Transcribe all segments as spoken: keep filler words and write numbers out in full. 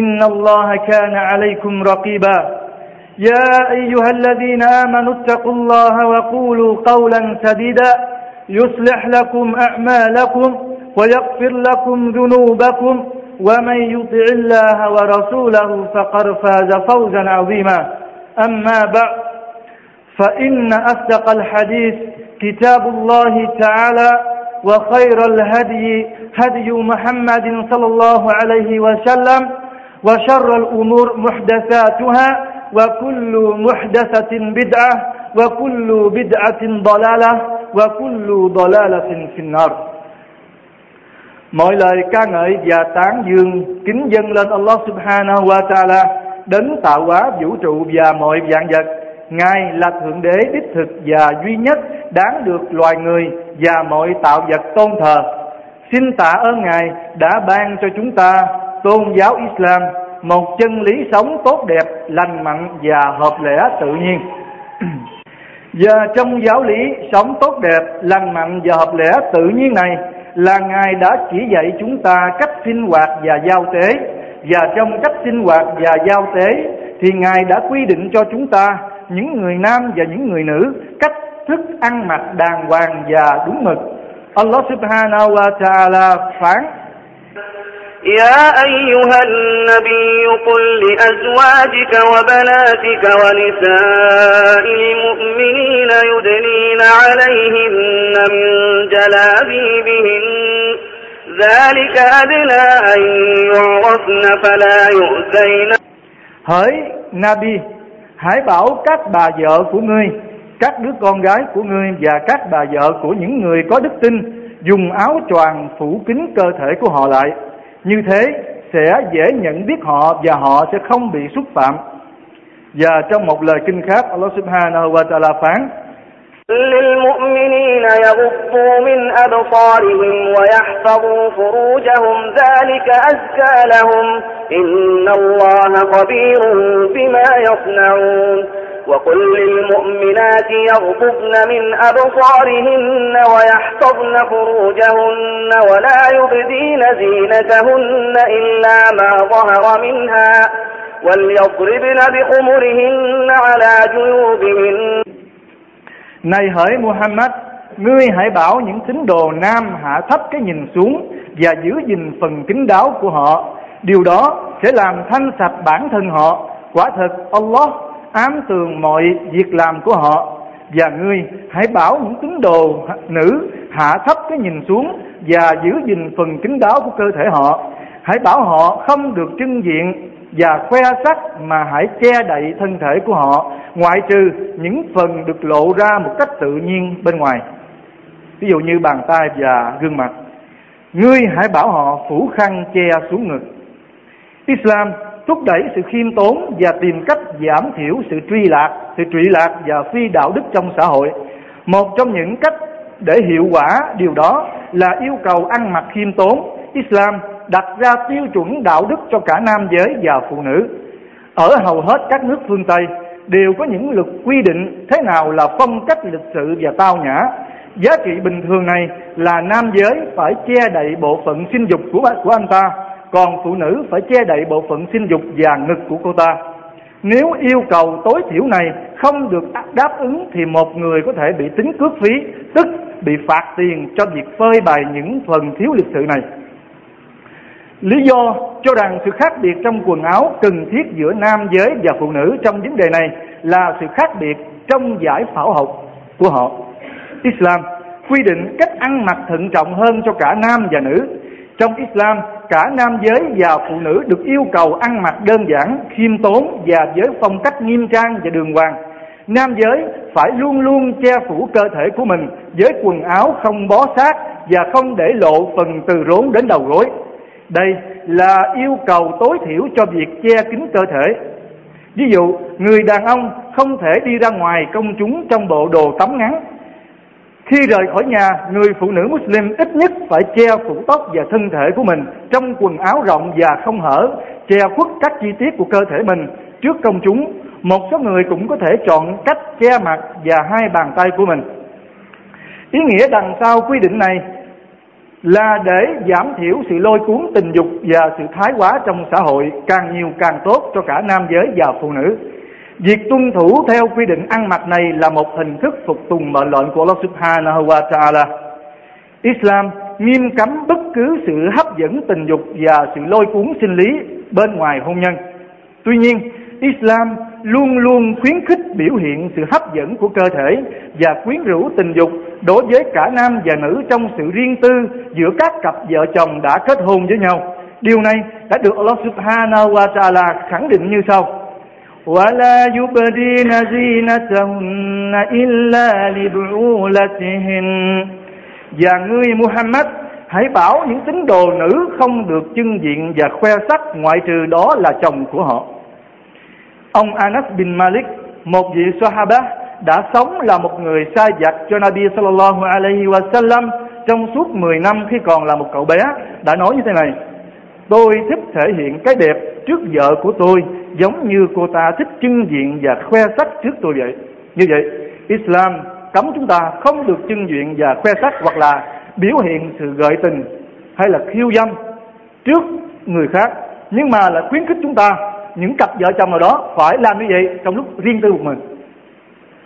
إن الله كان عليكم رقيبا يا أيها الذين آمنوا اتقوا الله وقولوا قولا سديدا يصلح لكم أعمالكم ويغفر لكم ذنوبكم ومن يطع الله ورسوله فقد فاز فوزا عظيما أما بعد فإن أصدق الحديث كتاب الله تعالى وخير الهدي هدي محمد صلى الله عليه وسلم وشر الأمور محدثاتها وكل محدثة بدعة وكل بدعة ضلالة وكل ضلالة في النار. Mọi lời ca ngợi và tán dương kính dâng lên Allah Subhanahu wa Ta'ala, đến tạo hóa vũ trụ và mọi vạn vật. Ngài là thượng đế đích thực và duy nhất, đáng được loài người và mọi tạo vật tôn thờ. Xin tạ ơn Ngài đã ban cho chúng ta tôn giáo Islam, một chân lý sống tốt đẹp, lành mạnh và hợp lẽ tự nhiên. Và trong giáo lý sống tốt đẹp, lành mạnh và hợp lẽ tự nhiên này là Ngài đã chỉ dạy chúng ta cách sinh hoạt và giao tế. Và trong cách sinh hoạt và giao tế thì Ngài đã quy định cho chúng ta, những người nam và những người nữ, cách thức ăn mặc đàng hoàng và đúng mực. Allah Subhanahu wa Ta'ala phán: يا أيها النبي قل لأزواجك وبناتك ونساء المؤمنين يدنين عليهن من جلابيبهن ذلك أدنى أن يعرفن فلا يؤذين. Hỡi Nabi, hãy bảo các bà vợ của ngươi, các đứa con gái của ngươi và các bà vợ của những người có đức tin dùng áo choàng phủ kín cơ thể của họ lại. Như thế sẽ dễ nhận biết họ và họ sẽ không bị xúc phạm. Và trong một lời kinh khác, Allah Subhanahu wa Ta'ala phán: للمؤمنين يغضوا من أبصارهم ويحفظوا فروجهم ذلك أزكى لهم إن الله خبير بما يصنعون وقل للمؤمنات يغضبن من أبصارهن ويحفظن فروجهن ولا يبدين زينتهن إلا ما ظهر منها وليضربن بخمرهن على جيوبهن. Này hỡi Muhammad, ngươi hãy bảo những tín đồ nam hạ thấp cái nhìn xuống và giữ gìn phần kín đáo của họ. Điều đó sẽ làm thanh sạch bản thân họ. Quả thật Allah ám tường mọi việc làm của họ. Và ngươi hãy bảo những tín đồ nữ hạ thấp cái nhìn xuống và giữ gìn phần kín đáo của cơ thể họ. Hãy bảo họ không được trưng diện và khoe sắc, mà hãy che đậy thân thể của họ, ngoại trừ những phần được lộ ra một cách tự nhiên bên ngoài, ví dụ như bàn tay và gương mặt. Ngươi hãy bảo họ phủ khăn che xuống ngực. Islam thúc đẩy sự khiêm tốn và tìm cách giảm thiểu sự truy lạc, sự trụy lạc và phi đạo đức trong xã hội. Một trong những cách để hiệu quả điều đó là yêu cầu ăn mặc khiêm tốn. Islam đặt ra tiêu chuẩn đạo đức cho cả nam giới và phụ nữ. Ở hầu hết các nước phương Tây đều có những luật quy định thế nào là phong cách lịch sự và tao nhã. Giá trị bình thường này là nam giới phải che đậy bộ phận sinh dục của của anh ta, còn phụ nữ phải che đậy bộ phận sinh dục và ngực của cô ta. Nếu yêu cầu tối thiểu này không được đáp ứng thì một người có thể bị tính cước phí, tức bị phạt tiền cho việc phơi bày những phần thiếu lịch sự này. Lý do cho rằng sự khác biệt trong quần áo cần thiết giữa nam giới và phụ nữ trong vấn đề này là sự khác biệt trong giải phẫu học của họ. Islam quy định cách ăn mặc thận trọng hơn cho cả nam và nữ. Trong Islam, cả nam giới và phụ nữ được yêu cầu ăn mặc đơn giản, khiêm tốn và với phong cách nghiêm trang và đường hoàng. Nam giới phải luôn luôn che phủ cơ thể của mình với quần áo không bó sát và không để lộ phần từ rốn đến đầu gối. Đây là yêu cầu tối thiểu cho việc che kín cơ thể. Ví dụ, người đàn ông không thể đi ra ngoài công chúng trong bộ đồ tắm ngắn. Khi rời khỏi nhà, người phụ nữ Muslim ít nhất phải che phủ tóc và thân thể của mình trong quần áo rộng và không hở, che khuất các chi tiết của cơ thể mình trước công chúng. Một số người cũng có thể chọn cách che mặt và hai bàn tay của mình. Ý nghĩa đằng sau quy định này là để giảm thiểu sự lôi cuốn tình dục và sự thái quá trong xã hội, càng nhiều càng tốt cho cả nam giới và phụ nữ. Việc tuân thủ theo quy định ăn mặc này là một hình thức phục tùng mệnh lệnh của Allah Subhanahu wa Ta'ala. Islam nghiêm cấm bất cứ sự hấp dẫn tình dục và sự lôi cuốn sinh lý bên ngoài hôn nhân. Tuy nhiên, Islam luôn luôn khuyến khích biểu hiện sự hấp dẫn của cơ thể và quyến rũ tình dục đối với cả nam và nữ trong sự riêng tư giữa các cặp vợ chồng đã kết hôn với nhau. Điều này đã được Allah Subhanahu wa Ta'ala khẳng định như sau: وَلَا يُبْدِينَ زِينَتَهُنَّ إِلَّا لِبُعُولَتِهِنَّ. Và ngươi Muhammad, hãy bảo những tín đồ nữ không được trưng diện và khoe sắc ngoại trừ đó là chồng của họ. Ông Anas bin Malik, một vị Sahaba, đã sống là một người sai vặt cho Nabi sallallahu alaihi wasallam trong suốt mười năm khi còn là một cậu bé, đã nói như thế này: tôi thích thể hiện cái đẹp trước vợ của tôi giống như cô ta thích trưng diện và khoe sắc trước tôi vậy. Như vậy, Islam cấm chúng ta không được trưng diện và khoe sắc hoặc là biểu hiện sự gợi tình hay là khiêu dâm trước người khác, nhưng mà là khuyến khích chúng ta, những cặp vợ chồng nào đó phải làm như vậy trong lúc riêng tư của mình.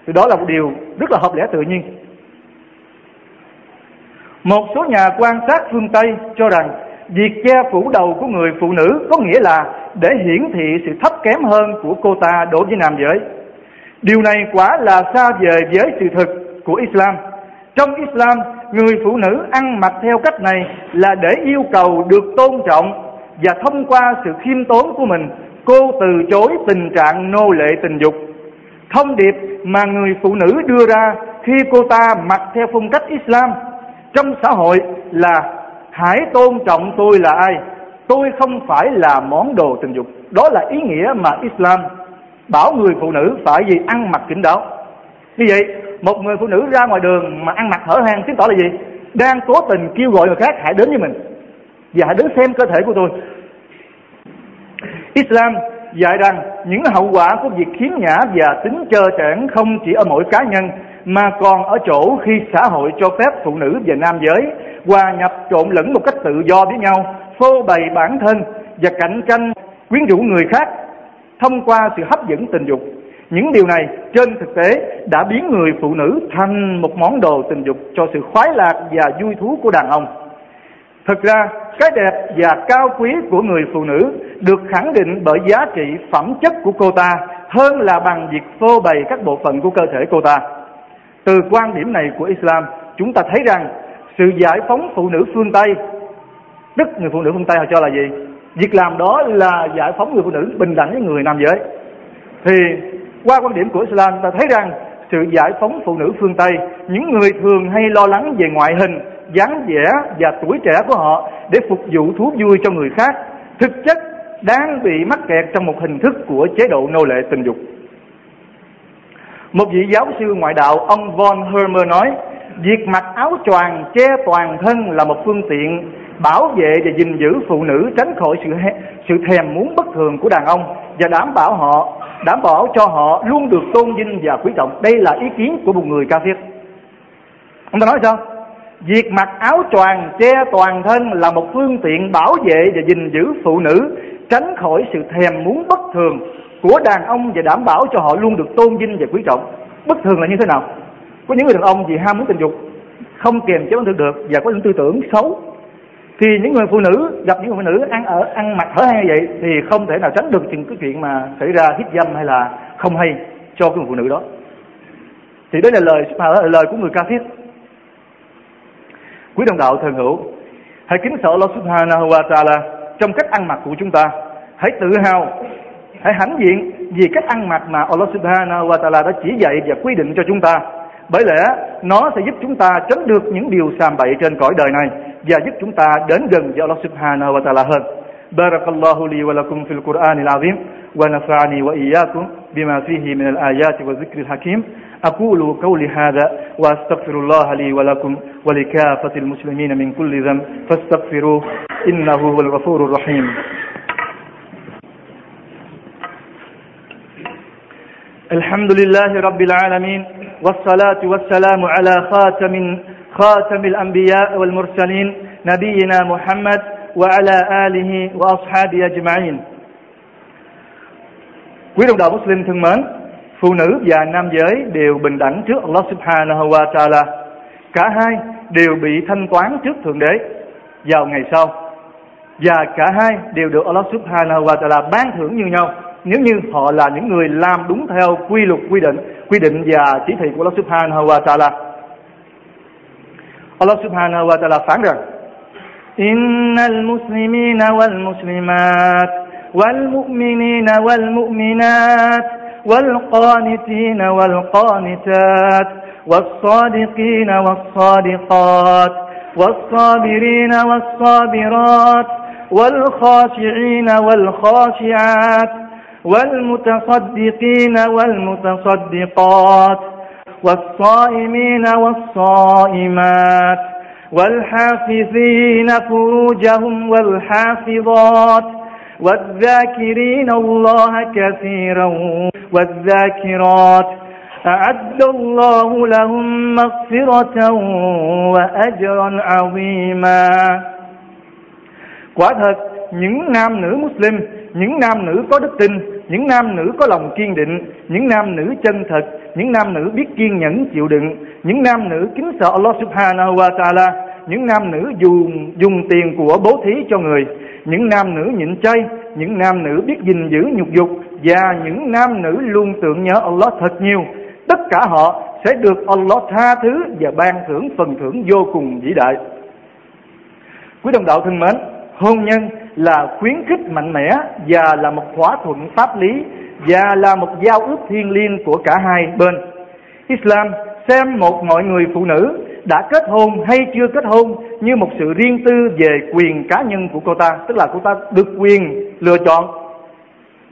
Thì đó là một điều rất là hợp lẽ tự nhiên. Một số nhà quan sát phương Tây cho rằng việc che phủ đầu của người phụ nữ có nghĩa là để hiển thị sự thấp kém hơn của cô ta đối với nam giới. Điều này quả là xa vời với sự thật của Islam. Trong Islam, người phụ nữ ăn mặc theo cách này là để yêu cầu được tôn trọng, và thông qua sự khiêm tốn của mình, cô từ chối tình trạng nô lệ tình dục. Thông điệp mà người phụ nữ đưa ra khi cô ta mặc theo phong cách Islam trong xã hội là: hãy tôn trọng tôi là ai, tôi không phải là món đồ tình dục. Đó là ý nghĩa mà Islam bảo người phụ nữ phải gì? Ăn mặc kín đáo. Như vậy, một người phụ nữ ra ngoài đường mà ăn mặc hở hang chứng tỏ là gì? Đang cố tình kêu gọi người khác hãy đến với mình và hãy đến xem cơ thể của tôi. Islam dạy rằng những hậu quả của việc khiếm nhã và tính trơ trẽn không chỉ ở mỗi cá nhân, mà còn ở chỗ khi xã hội cho phép phụ nữ và nam giới hòa nhập trộn lẫn một cách tự do với nhau, phô bày bản thân và cạnh tranh quyến rũ người khác thông qua sự hấp dẫn tình dục. Những điều này trên thực tế đã biến người phụ nữ thành một món đồ tình dục cho sự khoái lạc và vui thú của đàn ông. Thực ra, cái đẹp và cao quý của người phụ nữ được khẳng định bởi giá trị phẩm chất của cô ta hơn là bằng việc phô bày các bộ phận của cơ thể cô ta. Từ quan điểm này của Islam, chúng ta thấy rằng sự giải phóng phụ nữ phương Tây, tức người phụ nữ phương Tây họ cho là gì? Việc làm đó là giải phóng người phụ nữ bình đẳng với người nam giới. Thì qua quan điểm của Islam, ta thấy rằng sự giải phóng phụ nữ phương Tây, những người thường hay lo lắng về ngoại hình, dáng vẻ và tuổi trẻ của họ để phục vụ thú vui cho người khác, thực chất đang bị mắc kẹt trong một hình thức của chế độ nô lệ tình dục. Một vị giáo sư ngoại đạo, ông Von Hermer, nói: việc mặc áo choàng che toàn thân là một phương tiện bảo vệ và gìn giữ phụ nữ tránh khỏi sự sự thèm muốn bất thường của đàn ông, và đảm bảo họ đảm bảo cho họ luôn được tôn vinh và quý trọng. Đây là ý kiến của một người kafir. Ông ta nói sao? Việc mặc áo choàng che toàn thân là một phương tiện bảo vệ và gìn giữ phụ nữ tránh khỏi sự thèm muốn bất thường của đàn ông, và đảm bảo cho họ luôn được tôn vinh và quý trọng. Bất thường là như thế nào? Có những người đàn ông vì ham muốn tình dục không kiềm chế bản thân được và có những tư tưởng xấu, thì những người phụ nữ gặp những người phụ nữ ăn ở ăn mặc hở hang như vậy thì không thể nào tránh được những cái chuyện mà xảy ra hiếp dâm hay là không hay. cho cái phụ nữ đó. Thì đấy là lời lời của người Kafir. Quý đồng đạo thân hữu, hãy kính sợ Allah Subhanahu wa Ta'ala trong cách ăn mặc của chúng ta. Hãy tự hào, hãy hãnh diện vì cách ăn mặc mà Allah Subhanahu wa Ta'ala đã chỉ dạy và quy định cho chúng ta. Bởi lẽ nó sẽ giúp chúng ta tránh được những điều sàm bậy trên cõi đời này và giúp chúng ta đến gần với Allah Subhanahu wa Ta'ala hơn. Barakallahu li wa lakum fil Qur'anil Azim wa nafa'ani wa iyyakum bima fihi min al-ayati wa dhikril hakim. أقول قولي هذا وأستغفر الله لي ولكم ولكافة المسلمين من كل ذنب فاستغفروه إنه هو الغفور الرحيم. الحمد لله رب العالمين والصلاة والسلام على خاتم خاتم الأنبياء والمرسلين نبينا محمد وعلى آله وأصحابه أجمعين. Quý đồng đạo Muslim thân mến, phụ nữ và nam giới đều bình đẳng trước Allah Subhanahu wa Ta'ala. Cả hai đều bị thanh toán trước Thượng Đế vào ngày sau. Và cả hai đều được Allah Subhanahu wa Ta'ala ban thưởng như nhau nếu như họ là những người làm đúng theo quy luật quy định, quy định và chỉ thị của Allah Subhanahu wa Ta'ala. Allah Subhanahu wa Ta'ala phán rằng: Innal muslimina wal muslimat wal mu'minina wal mu'minat والقانتين والقانتات والصادقين والصادقات والصابرين والصابرات والخاشعين والخاشعات والمتصدقين والمتصدقات والصائمين والصائمات والحافظين فروجهم والحافظات والذاكرين الله كثيرا والذاكرات أعد الله لهم مغفرة وأجرا عظيما. Quả thật, những nam nữ Muslim, những nam nữ có đức tin, những nam nữ có lòng kiên định, những nam nữ chân thật, những nam nữ biết kiên nhẫn chịu đựng, những nam nữ kính sợ Allah Subhanahu wa Ta'ala, những nam nữ dùng dùng tiền của bố thí cho người, những nam nữ nhịn chay, những nam nữ biết gìn giữ nhục dục và những nam nữ luôn tưởng nhớ Allah thật nhiều, tất cả họ sẽ được Allah tha thứ và ban thưởng phần thưởng vô cùng vĩ đại. Quý đồng đạo thân mến, hôn nhân là khuyến khích mạnh mẽ và là một thỏa thuận pháp lý và là một giao ước thiêng liêng của cả hai bên. Islam xem một mọi người phụ nữ đã kết hôn hay chưa kết hôn như một sự riêng tư về quyền cá nhân của cô ta, tức là cô ta được quyền lựa chọn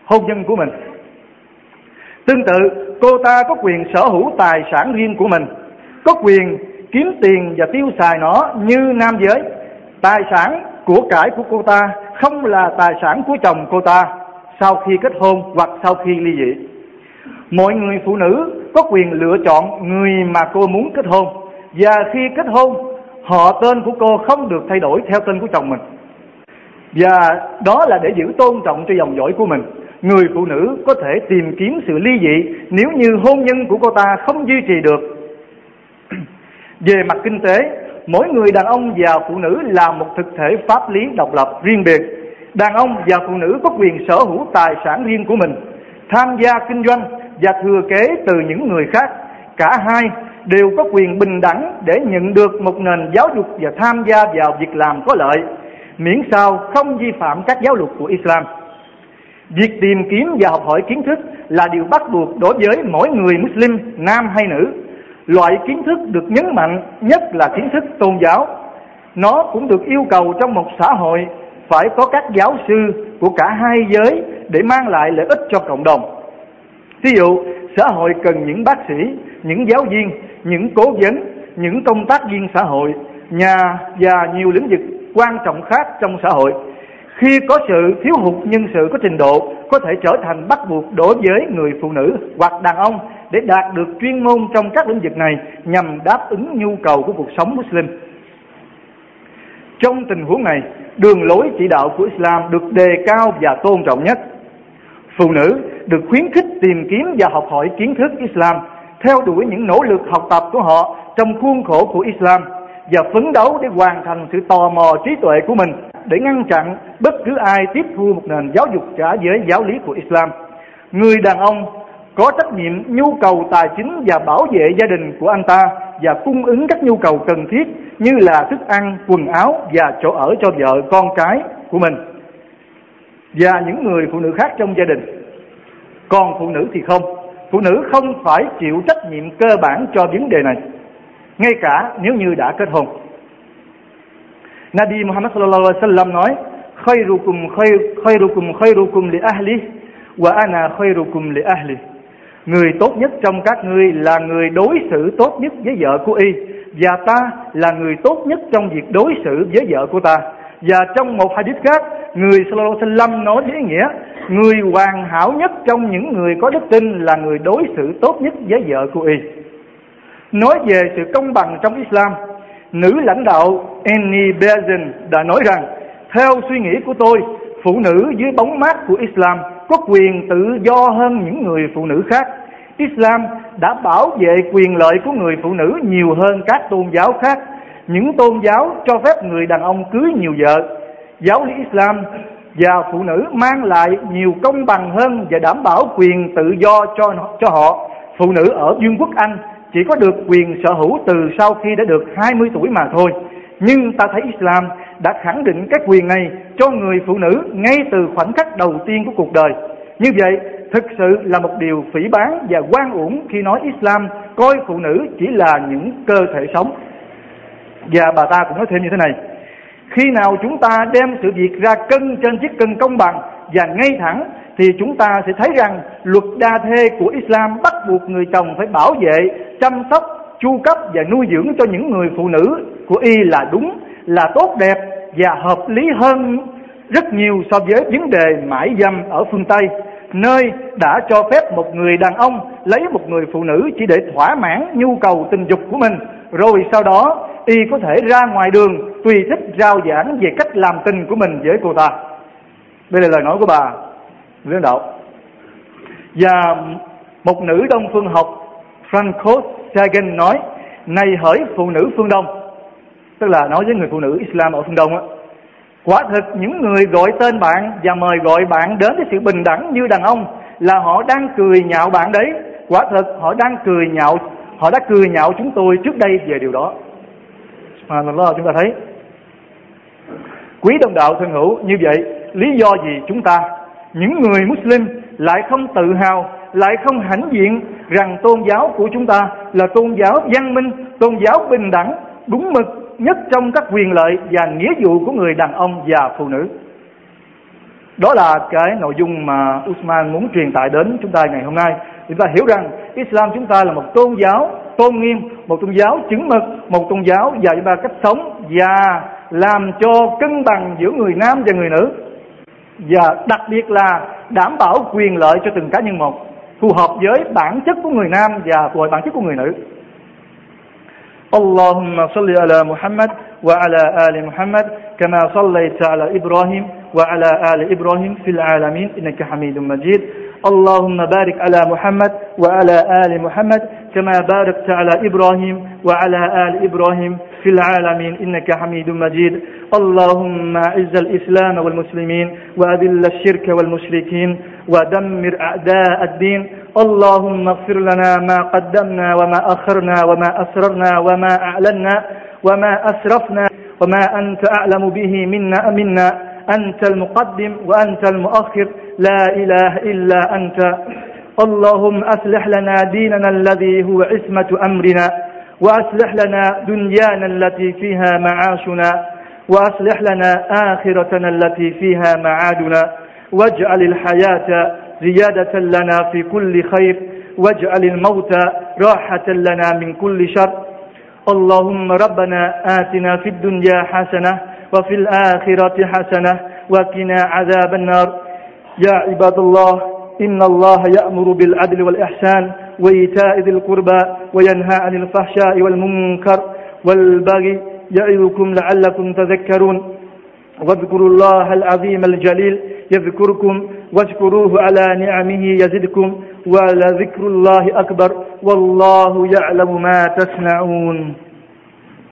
hôn nhân của mình. Tương tự, cô ta có quyền sở hữu tài sản riêng của mình, có quyền kiếm tiền và tiêu xài nó như nam giới. Tài sản của cải của cô ta không là tài sản của chồng cô ta sau khi kết hôn hoặc sau khi ly dị. Mọi người phụ nữ có quyền lựa chọn người mà cô muốn kết hôn, và khi kết hôn, họ tên của cô không được thay đổi theo tên của chồng mình. Và đó là để giữ tôn trọng cho dòng dõi của mình. Người phụ nữ có thể tìm kiếm sự ly dị nếu như hôn nhân của cô ta không duy trì được. Về mặt kinh tế, mỗi người đàn ông và phụ nữ là một thực thể pháp lý độc lập riêng biệt. Đàn ông và phụ nữ có quyền sở hữu tài sản riêng của mình, tham gia kinh doanh và thừa kế từ những người khác. Cả hai đều có quyền bình đẳng để nhận được một nền giáo dục và tham gia vào việc làm có lợi, miễn sao không vi phạm các giáo luật của Islam. Việc tìm kiếm và học hỏi kiến thức là điều bắt buộc đối với mỗi người Muslim, nam hay nữ. Loại kiến thức được nhấn mạnh nhất là kiến thức tôn giáo. Nó cũng được yêu cầu trong một xã hội phải có các giáo sư của cả hai giới để mang lại lợi ích cho cộng đồng. Ví dụ, xã hội cần những bác sĩ, những giáo viên, những cố vấn, những công tác viên xã hội, nhà và nhiều lĩnh vực quan trọng khác trong xã hội. Khi có sự thiếu hụt nhân sự có trình độ, có thể trở thành bắt buộc đối với người phụ nữ hoặc đàn ông để đạt được chuyên môn trong các lĩnh vực này nhằm đáp ứng nhu cầu của cuộc sống Muslim. Trong tình huống này, đường lối chỉ đạo của Islam được đề cao và tôn trọng nhất. Phụ nữ được khuyến khích tìm kiếm và học hỏi kiến thức Islam, theo đuổi những nỗ lực học tập của họ trong khuôn khổ của Islam và phấn đấu để hoàn thành sự tò mò trí tuệ của mình, để ngăn chặn bất cứ ai tiếp thu một nền giáo dục trả giới giáo lý của Islam. Người đàn ông có trách nhiệm nhu cầu tài chính và bảo vệ gia đình của anh ta và cung ứng các nhu cầu cần thiết như là thức ăn, quần áo và chỗ ở cho vợ con cái của mình và những người phụ nữ khác trong gia đình. Còn phụ nữ thì không. Phụ nữ không phải chịu trách nhiệm cơ bản cho vấn đề này, ngay cả nếu như đã kết hôn. Nabi Muhammad sallallahu alaihi wasallam nói: khairukum khairukum khairukum li ahli wa ana khairukum li ahli. Người tốt nhất trong các ngươi là người đối xử tốt nhất với vợ của y, và ta là người tốt nhất trong việc đối xử với vợ của ta. Và trong một hadith khác, người sallallahu alaihi wasallam nói ý nghĩa: người hoàn hảo nhất trong những người có đức tin là người đối xử tốt nhất với vợ của y. Nói về sự công bằng trong Islam, nữ lãnh đạo Annie Besant đã nói rằng: theo suy nghĩ của tôi, phụ nữ dưới bóng mát của Islam có quyền tự do hơn những người phụ nữ khác. Islam đã bảo vệ quyền lợi của người phụ nữ nhiều hơn các tôn giáo khác. Những tôn giáo cho phép người đàn ông cưới nhiều vợ. Giáo lý Islam và phụ nữ mang lại nhiều công bằng hơn và đảm bảo quyền tự do cho, cho họ. Phụ nữ ở Vương quốc Anh chỉ có được quyền sở hữu từ sau khi đã được hai mươi tuổi mà thôi. Nhưng ta thấy Islam đã khẳng định các quyền này cho người phụ nữ ngay từ khoảnh khắc đầu tiên của cuộc đời. Như vậy, thực sự là một điều phỉ báng và oan uổng khi nói Islam coi phụ nữ chỉ là những cơ thể sống. Và bà ta cũng nói thêm như thế này: khi nào chúng ta đem sự việc ra cân trên chiếc cân công bằng và ngay thẳng thì chúng ta sẽ thấy rằng luật đa thê của Islam bắt buộc người chồng phải bảo vệ, chăm sóc, chu cấp và nuôi dưỡng cho những người phụ nữ của y là đúng, là tốt đẹp và hợp lý hơn rất nhiều so với vấn đề mại dâm ở phương Tây, nơi đã cho phép một người đàn ông lấy một người phụ nữ chỉ để thỏa mãn nhu cầu tình dục của mình, rồi sau đó y có thể ra ngoài đường tùy thích rao giảng về cách làm tình của mình với cô ta. Đây là lời nói của bà lãnh đạo. Và một nữ đông phương học Franco Sagan nói: này hỡi phụ nữ phương Đông, tức là nói với người phụ nữ Islam ở phương Đông á, quả thực những người gọi tên bạn và mời gọi bạn đến với sự bình đẳng như đàn ông là họ đang cười nhạo bạn đấy. Quả thực họ đang cười nhạo, họ đã cười nhạo chúng tôi trước đây về điều đó. Mà lo chúng ta thấy, quý đồng đạo thân hữu, như vậy lý do gì chúng ta, những người Muslim, lại không tự hào, lại không hãnh diện rằng tôn giáo của chúng ta là tôn giáo văn minh, tôn giáo bình đẳng, đúng mực nhất trong các quyền lợi và nghĩa vụ của người đàn ông và phụ nữ? Đó là cái nội dung mà Usman muốn truyền tải đến chúng ta ngày hôm nay. Chúng ta hiểu rằng Islam chúng ta là một tôn giáo tôn nghiêm, một tôn giáo chuẩn mực, một tôn giáo dạy ba cách sống và làm cho cân bằng giữa người nam và người nữ, và đặc biệt là đảm bảo quyền lợi cho từng cá nhân một, phù hợp với bản chất của người nam và phù hợp bản chất của người nữ. Allahumma salli ala Muhammad wa ala ali Muhammad kama sallaita ala Ibrahim wa ala ali Ibrahim fil alamin innaka Hamidum Majid. Allahumma barik ala Muhammad wa ala ali Muhammad kama barakta ala Ibrahim wa ala ali Ibrahim fil alamin innaka Hamidum Majid. اللهم أعز الإسلام والمسلمين وأذل الشرك والمشركين ودمر أعداء الدين. اللهم اغفر لنا ما قدمنا وما أخرنا وما أسررنا وما أعلنا وما أسرفنا وما أنت أعلم به منا منا أنت المقدم وأنت المؤخر لا إله إلا أنت. اللهم أصلح لنا ديننا الذي هو عصمة أمرنا وأصلح لنا دنيانا التي فيها معاشنا وأصلح لنا آخرتنا التي فيها معادنا واجعل الحياة زيادة لنا في كل خير واجعل الموت راحة لنا من كل شر. اللهم ربنا آتنا في الدنيا حسنة وفي الآخرة حسنة وقنا عذاب النار. يا عباد الله، إن الله يأمر بالعدل والإحسان وإيتاء ذي القربى وينهى عن الفحشاء والمنكر والبغي يعظكم لعلكم تذكرون. واذكروا الله العظيم الجليل يذكركم واشكروه على نعمه يزدكم ولذكر الله أكبر والله يعلم ما تصنعون.